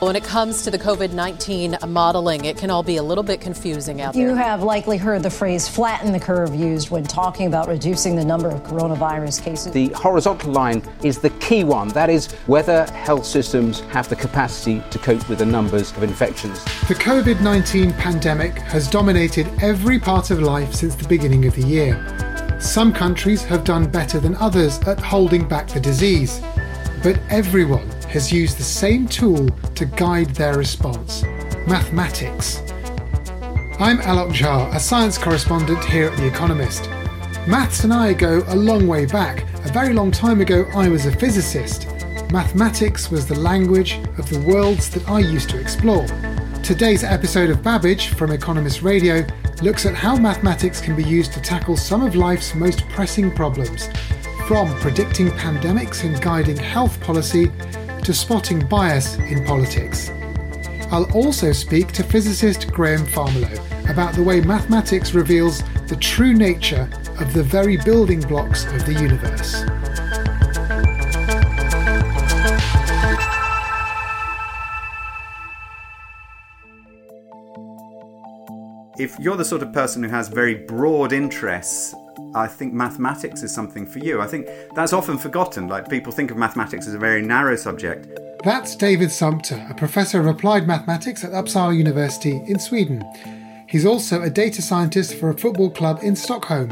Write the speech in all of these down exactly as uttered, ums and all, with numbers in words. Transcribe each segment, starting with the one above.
When it comes to the COVID nineteen modeling, it can all be a little bit confusing out there. You have likely heard the phrase flatten the curve used when talking about reducing the number of coronavirus cases. The horizontal line is the key one. That is whether health systems have the capacity to cope with the numbers of infections. The COVID nineteen pandemic has dominated every part of life since the beginning of the year. Some countries have done better than others at holding back the disease, but everyone has used the same tool to guide their response: mathematics. I'm Alok Jha, a science correspondent here at The Economist. Maths and I go a long way back. A very long time ago, I was a physicist. Mathematics was the language of the worlds that I used to explore. Today's episode of Babbage from Economist Radio looks at how mathematics can be used to tackle some of life's most pressing problems, from predicting pandemics and guiding health policy to spotting bias in politics. I'll also speak to physicist Graham Farmelo about the way mathematics reveals the true nature of the very building blocks of the universe. If you're the sort of person who has very broad interests, I think mathematics is something for you. I think that's often forgotten. Like, people think of mathematics as a very narrow subject. That's David Sumpter, a professor of applied mathematics at Uppsala University in Sweden. He's also a data scientist for a football club in Stockholm.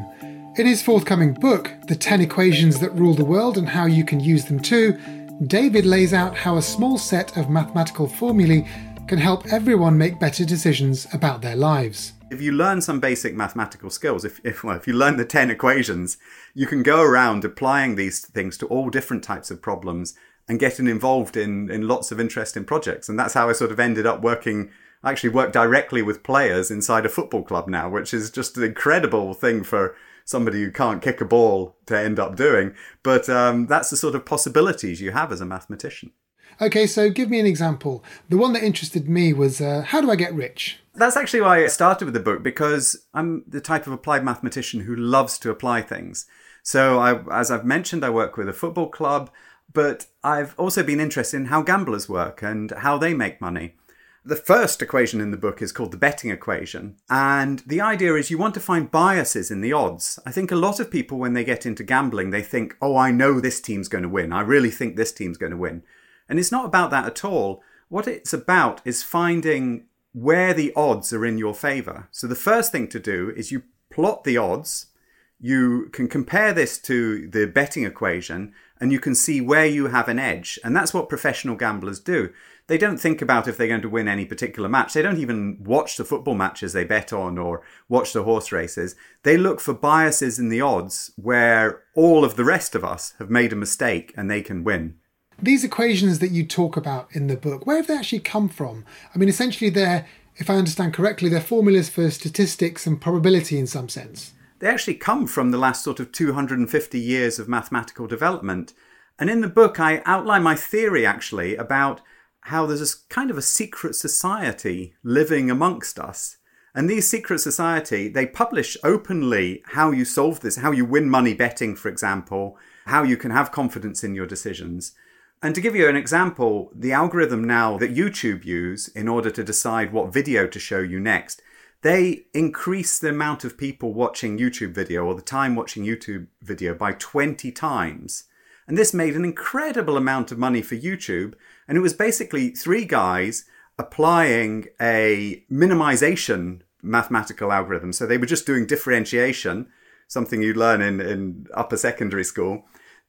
In his forthcoming book, The Ten Equations That Rule the World and How You Can Use Them Too, David lays out how a small set of mathematical formulae can help everyone make better decisions about their lives. If you learn some basic mathematical skills, if if, well, if you learn the ten equations, you can go around applying these things to all different types of problems and getting involved in, in lots of interesting projects. And that's how I sort of ended up working, I actually work directly with players inside a football club now, which is just an incredible thing for somebody who can't kick a ball to end up doing. But um, that's the sort of possibilities you have as a mathematician. Okay, so give me an example. The one that interested me was, uh, how do I get rich? That's actually why I started with the book, because I'm the type of applied mathematician who loves to apply things. So I, as I've mentioned, I work with a football club, but I've also been interested in how gamblers work and how they make money. The first equation in the book is called the betting equation. And the idea is you want to find biases in the odds. I think a lot of people, when they get into gambling, they think, oh, I know this team's going to win. I really think this team's going to win. And it's not about that at all. What it's about is finding where the odds are in your favour. So the first thing to do is you plot the odds. You can compare this to the betting equation and you can see where you have an edge. And that's what professional gamblers do. They don't think about if they're going to win any particular match. They don't even watch the football matches they bet on or watch the horse races. They look for biases in the odds where all of the rest of us have made a mistake and they can win. These equations that you talk about in the book, where have they actually come from? I mean, essentially they're, if I understand correctly, they're formulas for statistics and probability in some sense. They actually come from the last sort of two hundred fifty years of mathematical development. And in the book, I outline my theory actually about how there's this kind of a secret society living amongst us. And these secret society, they publish openly how you solve this, how you win money betting, for example, how you can have confidence in your decisions. And to give you an example, the algorithm now that YouTube use in order to decide what video to show you next, they increase the amount of people watching YouTube video or the time watching YouTube video by twenty times. And this made an incredible amount of money for YouTube. And it was basically three guys applying a minimization mathematical algorithm. So they were just doing differentiation, something you learn in, in upper secondary school.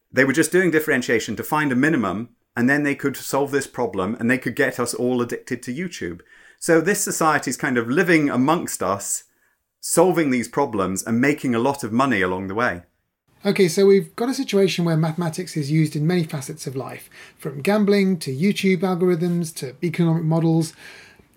They were just doing differentiation to find a minimum, and then they could solve this problem and they could get us all addicted to YouTube. So this society is kind of living amongst us, solving these problems and making a lot of money along the way. Okay, so we've got a situation where mathematics is used in many facets of life, from gambling to YouTube algorithms to economic models.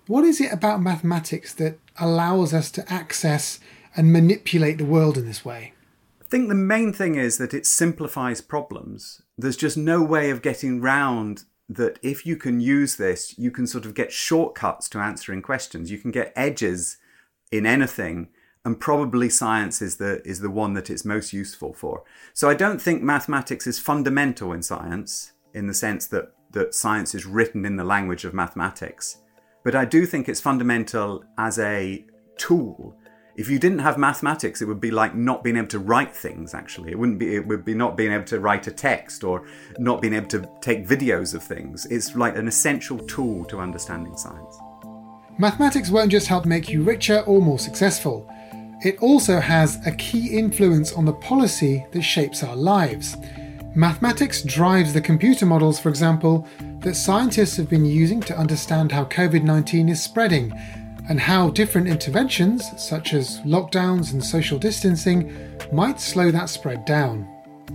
What is it about mathematics that allows us to access and manipulate the world in this way? I think the main thing is that it simplifies problems. There's just no way of getting round that if you can use this, you can sort of get shortcuts to answering questions. You can get edges in anything. And probably science is the is the one that it's most useful for. So I don't think mathematics is fundamental in science, in the sense that, that science is written in the language of mathematics. But I do think it's fundamental as a tool. If you didn't have mathematics, it would be like not being able to write things, actually. It wouldn't be, it would be not being able to write a text or not being able to take videos of things. It's like an essential tool to understanding science. Mathematics won't just help make you richer or more successful. It also has a key influence on the policy that shapes our lives. Mathematics drives the computer models, for example, that scientists have been using to understand how covid nineteen is spreading and how different interventions, such as lockdowns and social distancing, might slow that spread down.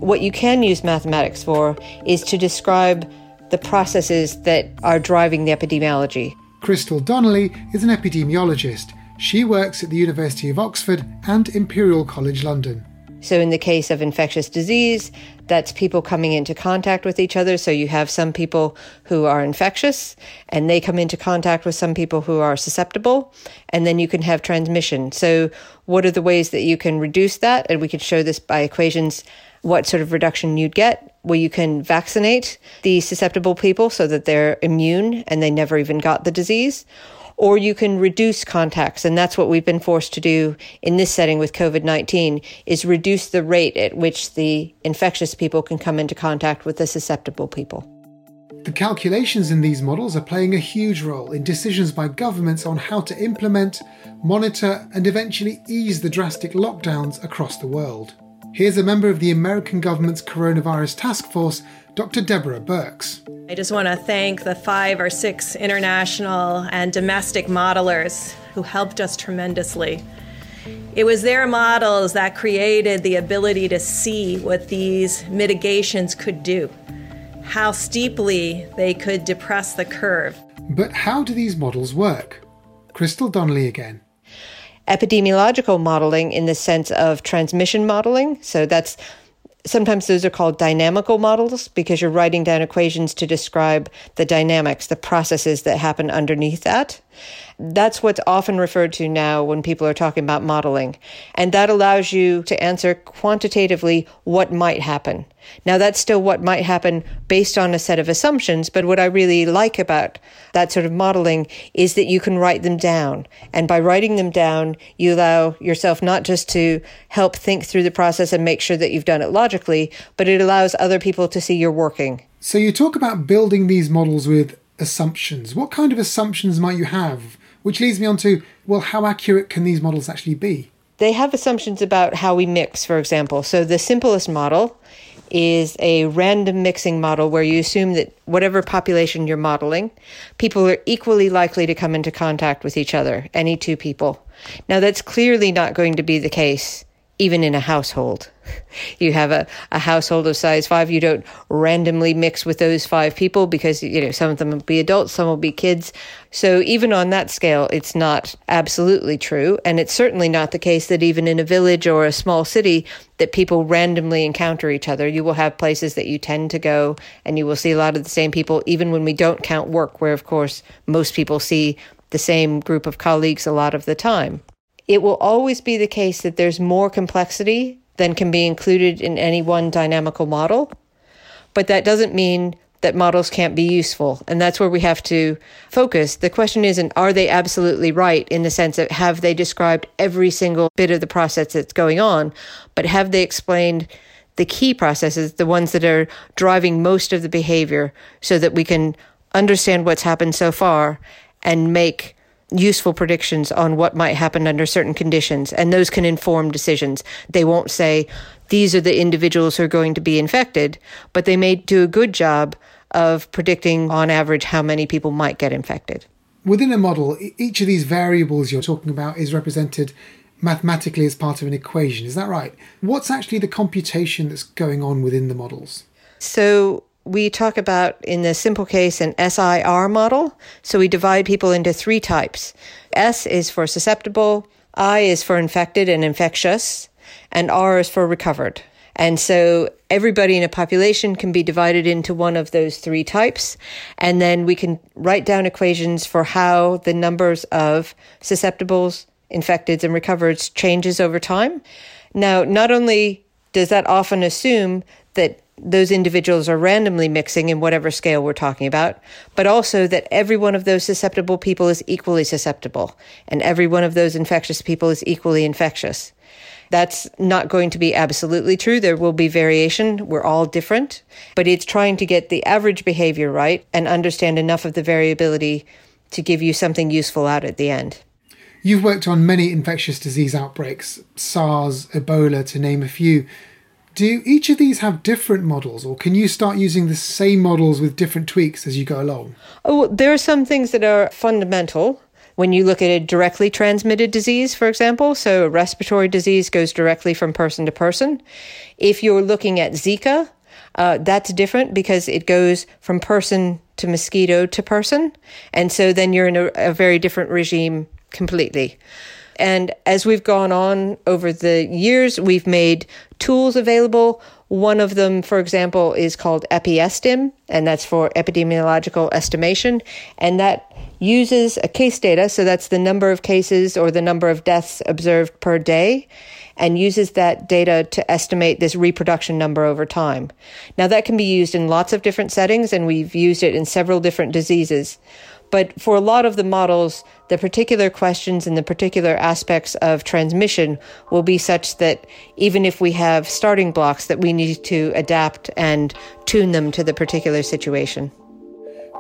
What you can use mathematics for is to describe the processes that are driving the epidemiology. Christl Donnelly is an epidemiologist. She works at the University of Oxford and Imperial College London. So in the case of infectious disease, that's people coming into contact with each other. So you have some people who are infectious and they come into contact with some people who are susceptible, and then you can have transmission. So what are the ways that you can reduce that? And we can show this by equations, what sort of reduction you'd get, where you can vaccinate the susceptible people so that they're immune and they never even got the disease. Or you can reduce contacts, and that's what we've been forced to do in this setting with covid nineteen, is reduce the rate at which the infectious people can come into contact with the susceptible people. The calculations in these models are playing a huge role in decisions by governments on how to implement, monitor, and eventually ease the drastic lockdowns across the world. Here's a member of the American government's coronavirus task force, Doctor Deborah Burks. I just want to thank the five or six international and domestic modelers who helped us tremendously. It was their models that created the ability to see what these mitigations could do, how steeply they could depress the curve. But how do these models work? Christl Donnelly again. Epidemiological modeling in the sense of transmission modeling. So that's sometimes those are called dynamical models because you're writing down equations to describe the dynamics, the processes that happen underneath that. That's what's often referred to now when people are talking about modeling. And that allows you to answer quantitatively what might happen. Now, that's still what might happen based on a set of assumptions. But what I really like about that sort of modeling is that you can write them down. And by writing them down, you allow yourself not just to help think through the process and make sure that you've done it logically, but it allows other people to see you're working. So you talk about building these models with assumptions. What kind of assumptions might you have? Which leads me on to, well, how accurate can these models actually be? They have assumptions about how we mix, for example. So the simplest model is a random mixing model where you assume that whatever population you're modeling, people are equally likely to come into contact with each other, any two people. Now, that's clearly not going to be the case, even in a household. You have a, a household of size five, you don't randomly mix with those five people because, you know, some of them will be adults, some will be kids. So even on that scale, it's not absolutely true. And it's certainly not the case that even in a village or a small city that people randomly encounter each other. You will have places that you tend to go and you will see a lot of the same people, even when we don't count work, where, of course, most people see the same group of colleagues a lot of the time. It will always be the case that there's more complexity than can be included in any one dynamical model. But that doesn't mean that models can't be useful. And that's where we have to focus. The question isn't, are they absolutely right in the sense that have they described every single bit of the process that's going on, but have they explained the key processes, the ones that are driving most of the behavior, so that we can understand what's happened so far and make useful predictions on what might happen under certain conditions, and those can inform decisions. They won't say, these are the individuals who are going to be infected, but they may do a good job of predicting, on average, how many people might get infected. Within a model, each of these variables you're talking about is represented mathematically as part of an equation. Is that right? What's actually the computation that's going on within the models? So we talk about, in the simple case, an S I R model. So we divide people into three types. S is for susceptible, I is for infected and infectious, and R is for recovered. And so everybody in a population can be divided into one of those three types. And then we can write down equations for how the numbers of susceptibles, infecteds, and recovereds changes over time. Now, not only does that often assume that those individuals are randomly mixing in whatever scale we're talking about, but also that every one of those susceptible people is equally susceptible, and every one of those infectious people is equally infectious. That's not going to be absolutely true. There will be variation. We're all different, but it's trying to get the average behavior right and understand enough of the variability to give you something useful out at the end. You've worked on many infectious disease outbreaks, SARS, Ebola, to name a few. Do each of these have different models, or can you start using the same models with different tweaks as you go along? Oh, there are some things that are fundamental. When you look at a directly transmitted disease, for example, so a respiratory disease goes directly from person to person. If you're looking at Zika, uh, that's different because it goes from person to mosquito to person. And so then you're in a, a very different regime completely. And as we've gone on over the years, we've made tools available. One of them, for example, is called EpiEstim, and that's for epidemiological estimation. And that uses a case data, so that's the number of cases or the number of deaths observed per day, and uses that data to estimate this reproduction number over time. Now, that can be used in lots of different settings, and we've used it in several different diseases. But for a lot of the models, the particular questions and the particular aspects of transmission will be such that even if we have starting blocks, that we need to adapt and tune them to the particular situation.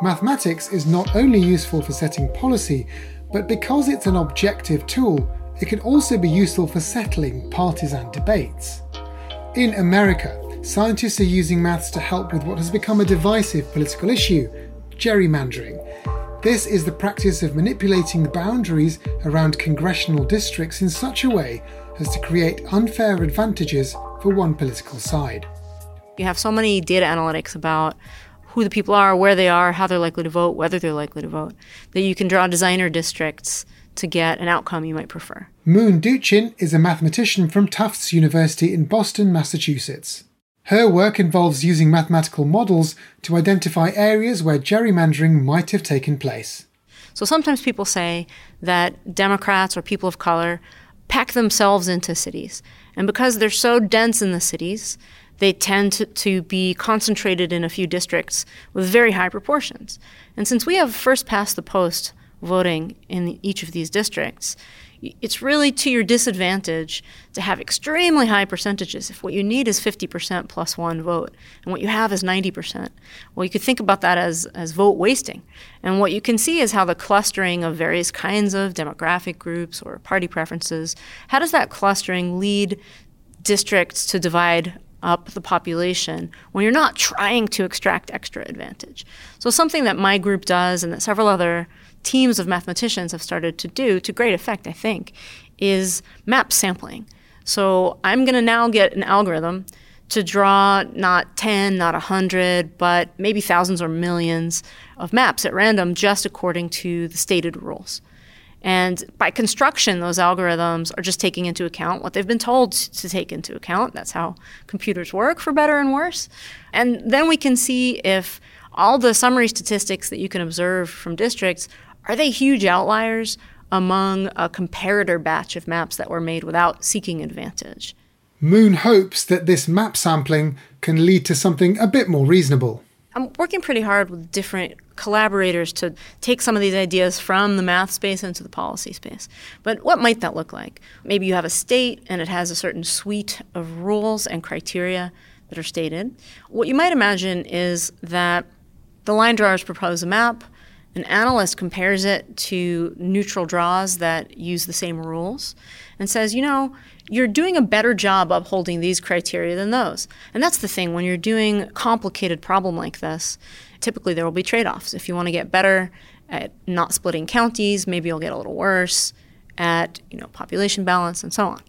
Mathematics is not only useful for setting policy, but because it's an objective tool, it can also be useful for settling partisan debates. In America, scientists are using maths to help with what has become a divisive political issue, gerrymandering. This is the practice of manipulating the boundaries around congressional districts in such a way as to create unfair advantages for one political side. You have so many data analytics about who the people are, where they are, how they're likely to vote, whether they're likely to vote, that you can draw designer districts to get an outcome you might prefer. Moon Duchin is a mathematician from Tufts University in Boston, Massachusetts. Her work involves using mathematical models to identify areas where gerrymandering might have taken place. So sometimes people say that Democrats or people of color pack themselves into cities. And because they're so dense in the cities, they tend to, to be concentrated in a few districts with very high proportions. And since we have first-past-the-post voting in each of these districts, it's really to your disadvantage to have extremely high percentages. If what you need is fifty percent plus one vote, and what you have is ninety percent, well, you could think about that as, as vote wasting. And what you can see is how the clustering of various kinds of demographic groups or party preferences, how does that clustering lead districts to divide up the population when you're not trying to extract extra advantage? So something that my group does and that several other teams of mathematicians have started to do, to great effect, I think, is map sampling. So I'm going to now get an algorithm to draw not ten, not one hundred, but maybe thousands or millions of maps at random just according to the stated rules. And by construction, those algorithms are just taking into account what they've been told to take into account. That's how computers work, for better and worse. And then we can see if all the summary statistics that you can observe from districts, are they huge outliers among a comparator batch of maps that were made without seeking advantage? Moon hopes that this map sampling can lead to something a bit more reasonable. I'm working pretty hard with different collaborators to take some of these ideas from the math space into the policy space. But what might that look like? Maybe you have a state and it has a certain suite of rules and criteria that are stated. What you might imagine is that the line drawers propose a map, an analyst compares it to neutral draws that use the same rules and says, you know, you're doing a better job upholding these criteria than those. And that's the thing, when you're doing a complicated problem like this, typically there will be trade-offs. If you want to get better at not splitting counties, maybe you'll get a little worse at, you know, population balance and so on.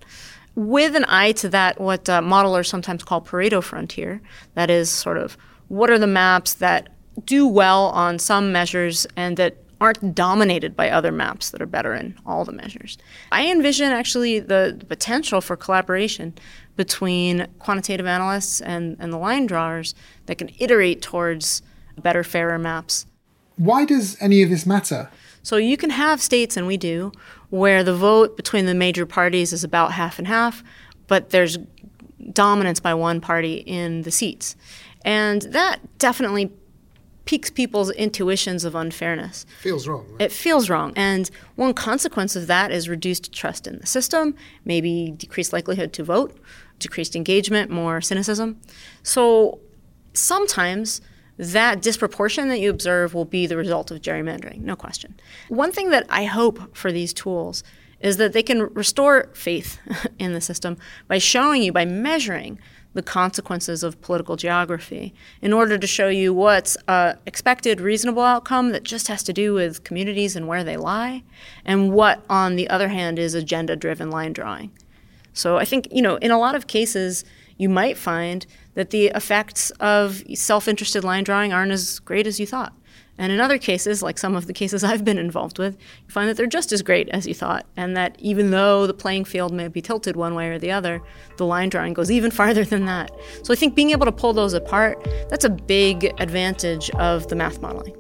With an eye to that, what uh, modelers sometimes call Pareto frontier, that is sort of what are the maps that do well on some measures and that aren't dominated by other maps that are better in all the measures. I envision actually the, the potential for collaboration between quantitative analysts and, and the line drawers that can iterate towards better, fairer maps. Why does any of this matter? So you can have states, and we do, where the vote between the major parties is about half and half, but there's dominance by one party in the seats. And that definitely piques people's intuitions of unfairness. Feels wrong. Right? It feels wrong. And one consequence of that is reduced trust in the system, maybe decreased likelihood to vote, decreased engagement, more cynicism. So sometimes that disproportion that you observe will be the result of gerrymandering, no question. One thing that I hope for these tools is that they can restore faith in the system by showing you, by measuring the consequences of political geography in order to show you what's an expected reasonable outcome that just has to do with communities and where they lie, and what, on the other hand, is agenda-driven line drawing. So I think, you know, in a lot of cases, you might find that the effects of self-interested line drawing aren't as great as you thought. And in other cases, like some of the cases I've been involved with, you find that they're just as great as you thought, and that even though the playing field may be tilted one way or the other, the line drawing goes even farther than that. So I think being able to pull those apart, that's a big advantage of the math modeling.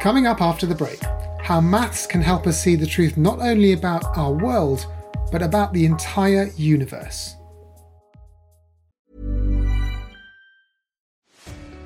Coming up after the break, how maths can help us see the truth not only about our world, but about the entire universe.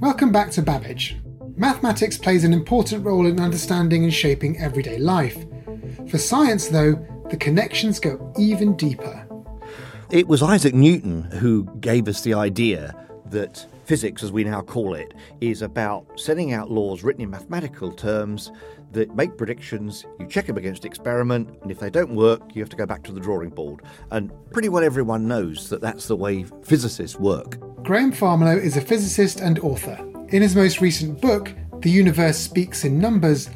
Welcome back to Babbage. Mathematics plays an important role in understanding and shaping everyday life. For science, though, the connections go even deeper. It was Isaac Newton who gave us the idea that physics, as we now call it, is about setting out laws written in mathematical terms that make predictions, you check them against experiment, and if they don't work, you have to go back to the drawing board. And pretty well everyone knows that that's the way physicists work. Graham Farmelo is a physicist and author. In his most recent book, The Universe Speaks in Numbers,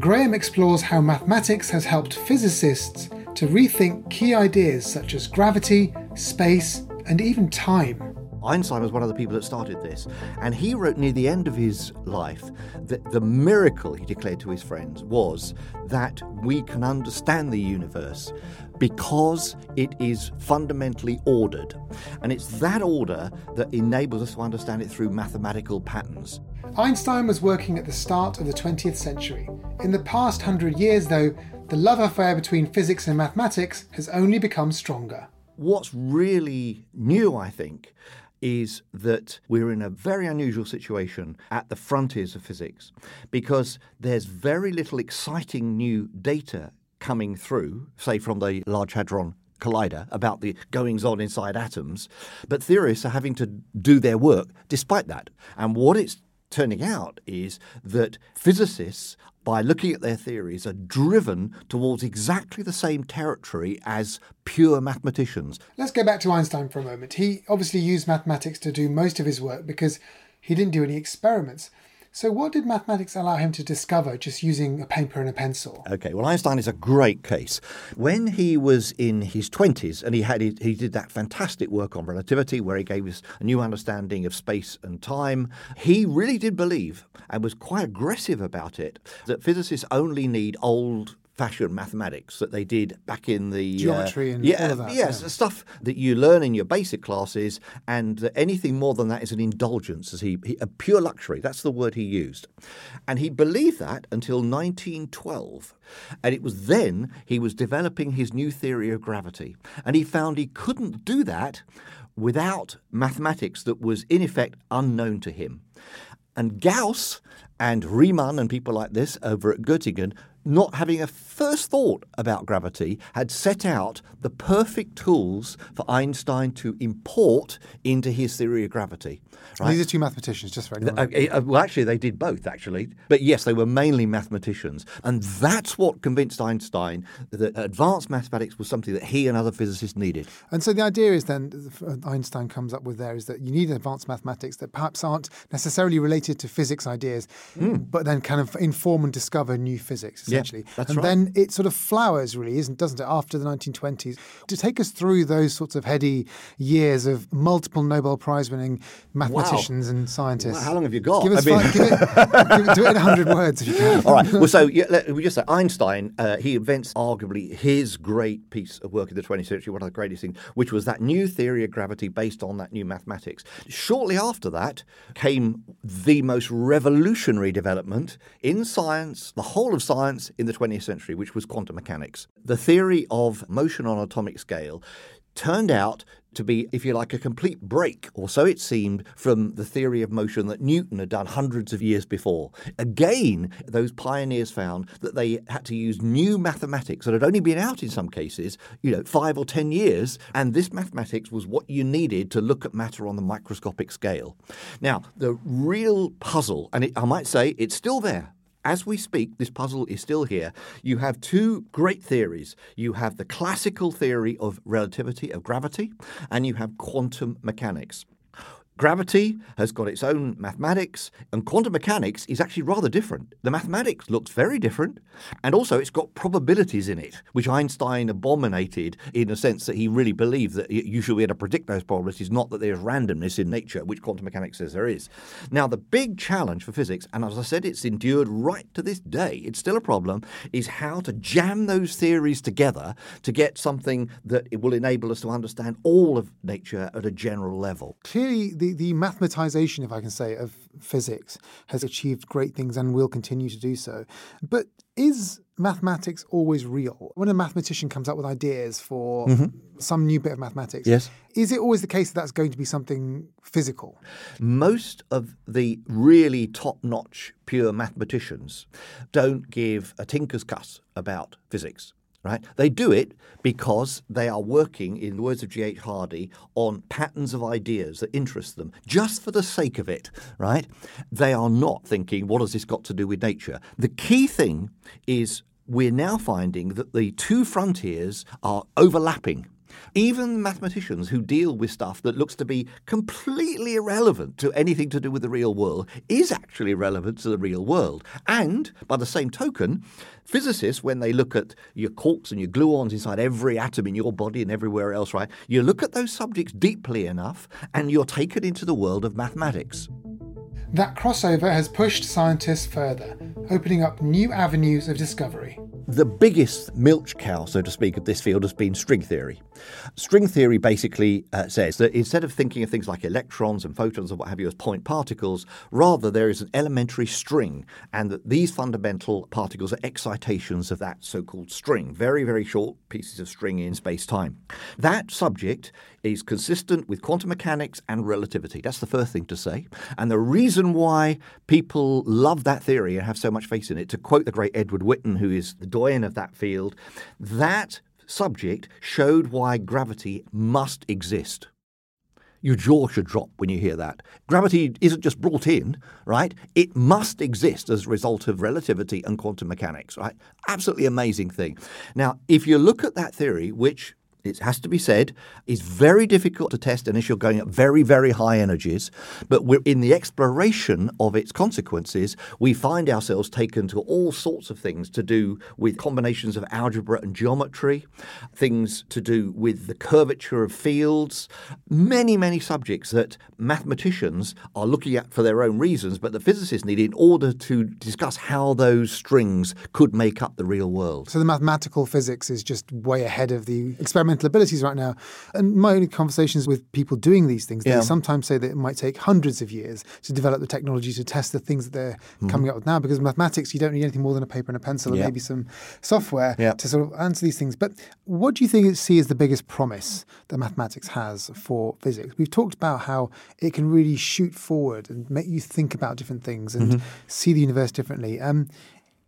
Graham explores how mathematics has helped physicists to rethink key ideas such as gravity, space, and even time. Einstein was one of the people that started this, and he wrote near the end of his life that the miracle, he declared to his friends, was that we can understand the universe because it is fundamentally ordered. And it's that order that enables us to understand it through mathematical patterns. Einstein was working at the start of the twentieth century. In the past hundred years, though, the love affair between physics and mathematics has only become stronger. What's really new, I think, is that we're in a very unusual situation at the frontiers of physics, because there's very little exciting new data coming through, say from the Large Hadron Collider, about the goings-on inside atoms, but theorists are having to do their work despite that. And what it's turning out is that physicists, by looking at their theories, are driven towards exactly the same territory as pure mathematicians. Let's go back to Einstein for a moment. He obviously used mathematics to do most of his work because he didn't do any experiments. So what did mathematics allow him to discover just using a paper and a pencil? OK, well, Einstein is a great case. When he was in his twenties, and he had he did that fantastic work on relativity where he gave us a new understanding of space and time, he really did believe, and was quite aggressive about it, that physicists only need old fashioned mathematics that they did back in the geometry uh, and yeah, all of that. Yes, yeah. Stuff that you learn in your basic classes, and that anything more than that is an indulgence, as he, he a pure luxury. That's the word he used, and he believed that until nineteen twelve, and it was then he was developing his new theory of gravity, and he found he couldn't do that without mathematics that was in effect unknown to him. and Gauss and Riemann and people like this over at Göttingen, not having a first thought about gravity, had set out the perfect tools for Einstein to import into his theory of gravity. Right? These are two mathematicians, just for anyone. Uh, well, actually, they did both, actually. But yes, they were mainly mathematicians. And that's what convinced Einstein that advanced mathematics was something that he and other physicists needed. And so the idea is then, Einstein comes up with there, is that you need advanced mathematics that perhaps aren't necessarily related to physics ideas, mm. but then kind of inform and discover new physics. Essentially. Yeah, that's and right. then it sort of flowers, really, isn't doesn't it, after the nineteen twenties. To take us through those sorts of heady years of multiple Nobel Prize-winning mathematicians wow. and scientists. Well, how long have you got? Give us I mean... five, give it, give it, do it in one hundred words if you can. All right. Well, so yeah, let, we just say Einstein, uh, he invents arguably his great piece of work in the twentieth century, one of the greatest things, which was that new theory of gravity based on that new mathematics. Shortly after that came the most revolutionary development in science, the whole of science, in the twentieth century, which was quantum mechanics. The theory of motion on atomic scale turned out to be, if you like, a complete break, or so it seemed, from the theory of motion that Newton had done hundreds of years before. Again, those pioneers found that they had to use new mathematics that had only been out in some cases, you know, five or ten years, and this mathematics was what you needed to look at matter on the microscopic scale. Now, the real puzzle, and it, I might say it's still there. As we speak, this puzzle is still here. You have two great theories. You have the classical theory of relativity, of gravity, and you have quantum mechanics. Gravity has got its own mathematics, and quantum mechanics is actually rather different. The mathematics looks very different, and also it's got probabilities in it, which Einstein abominated in the sense that he really believed that you should be able to predict those probabilities, not that there's randomness in nature, which quantum mechanics says there is. Now, the big challenge for physics, and as I said, it's endured right to this day, it's still a problem, is how to jam those theories together to get something that it will enable us to understand all of nature at a general level. Clearly, the The mathematization, if I can say, of physics has achieved great things and will continue to do so. But is mathematics always real? When a mathematician comes up with ideas for mm-hmm. some new bit of mathematics, yes. is it always the case that that's going to be something physical? Most of the really top-notch pure mathematicians don't give a tinker's cuss about physics. Right? They do it because they are working, in the words of G H Hardy, on patterns of ideas that interest them, just for the sake of it. Right? They are not thinking, what has this got to do with nature? The key thing is we're now finding that the two frontiers are overlapping. Even mathematicians who deal with stuff that looks to be completely irrelevant to anything to do with the real world is actually relevant to the real world. And by the same token, physicists, when they look at your quarks and your gluons inside every atom in your body and everywhere else, right, you look at those subjects deeply enough and you're taken into the world of mathematics. That crossover has pushed scientists further, opening up new avenues of discovery. The biggest milch cow, so to speak, of this field has been string theory. String theory basically uh, says that instead of thinking of things like electrons and photons and what have you as point particles, rather there is an elementary string, and that these fundamental particles are excitations of that so-called string, very, very short pieces of string in space-time. That subject is consistent with quantum mechanics and relativity. That's the first thing to say. And the reason why people love that theory and have so much faith in it, to quote the great Edward Witten, who is the doyen of that field, that subject showed why gravity must exist. Your jaw should drop when you hear that. Gravity isn't just brought in, right? It must exist as a result of relativity and quantum mechanics, right? Absolutely amazing thing. Now, if you look at that theory, which it has to be said, is very difficult to test unless you're going at very, very high energies. But we're in the exploration of its consequences, we find ourselves taken to all sorts of things to do with combinations of algebra and geometry, things to do with the curvature of fields, many, many subjects that mathematicians are looking at for their own reasons, but the physicists need in order to discuss how those strings could make up the real world. So the mathematical physics is just way ahead of the experimental experimental abilities right now. And my only conversations with people doing these things, yeah. they sometimes say that it might take hundreds of years to develop the technology to test the things that they're mm-hmm. coming up with now, because in mathematics, you don't need anything more than a paper and a pencil yeah. and maybe some software yeah. to sort of answer these things. But what do you think you see as the biggest promise that mathematics has for physics? We've talked about how it can really shoot forward and make you think about different things and mm-hmm. see the universe differently. Um,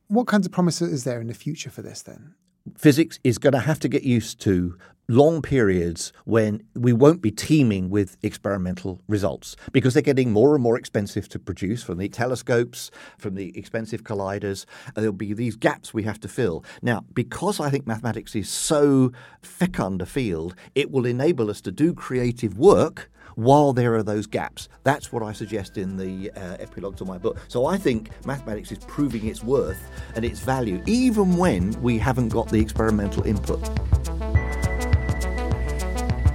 what kinds of promises is there in the future for this then? Physics is going to have to get used to long periods when we won't be teeming with experimental results, because they're getting more and more expensive to produce from the telescopes, from the expensive colliders. There'll be these gaps we have to fill. Now, because I think mathematics is so fecund a field, it will enable us to do creative work while there are those gaps. That's what I suggest in the uh, epilogue to my book. So I think mathematics is proving its worth and its value, even when we haven't got the experimental input.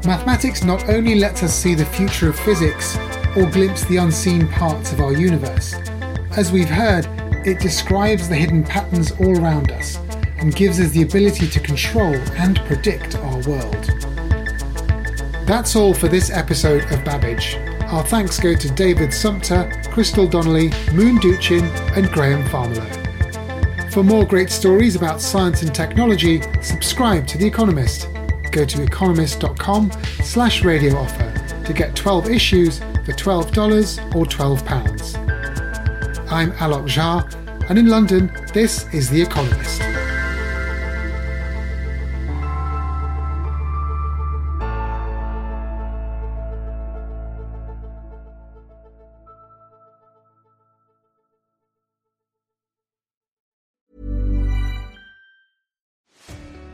Mathematics not only lets us see the future of physics or glimpse the unseen parts of our universe. As we've heard, it describes the hidden patterns all around us and gives us the ability to control and predict our world. That's all for this episode of Babbage. Our thanks go to David Sumpter, Christl Donnelly, Moon Duchin and Graham Farmelo. For more great stories about science and technology, subscribe to The Economist. Go to economist.com slash radio offer to get twelve issues for twelve dollars or twelve pounds. I'm Alok Jha, and in London, this is The Economist.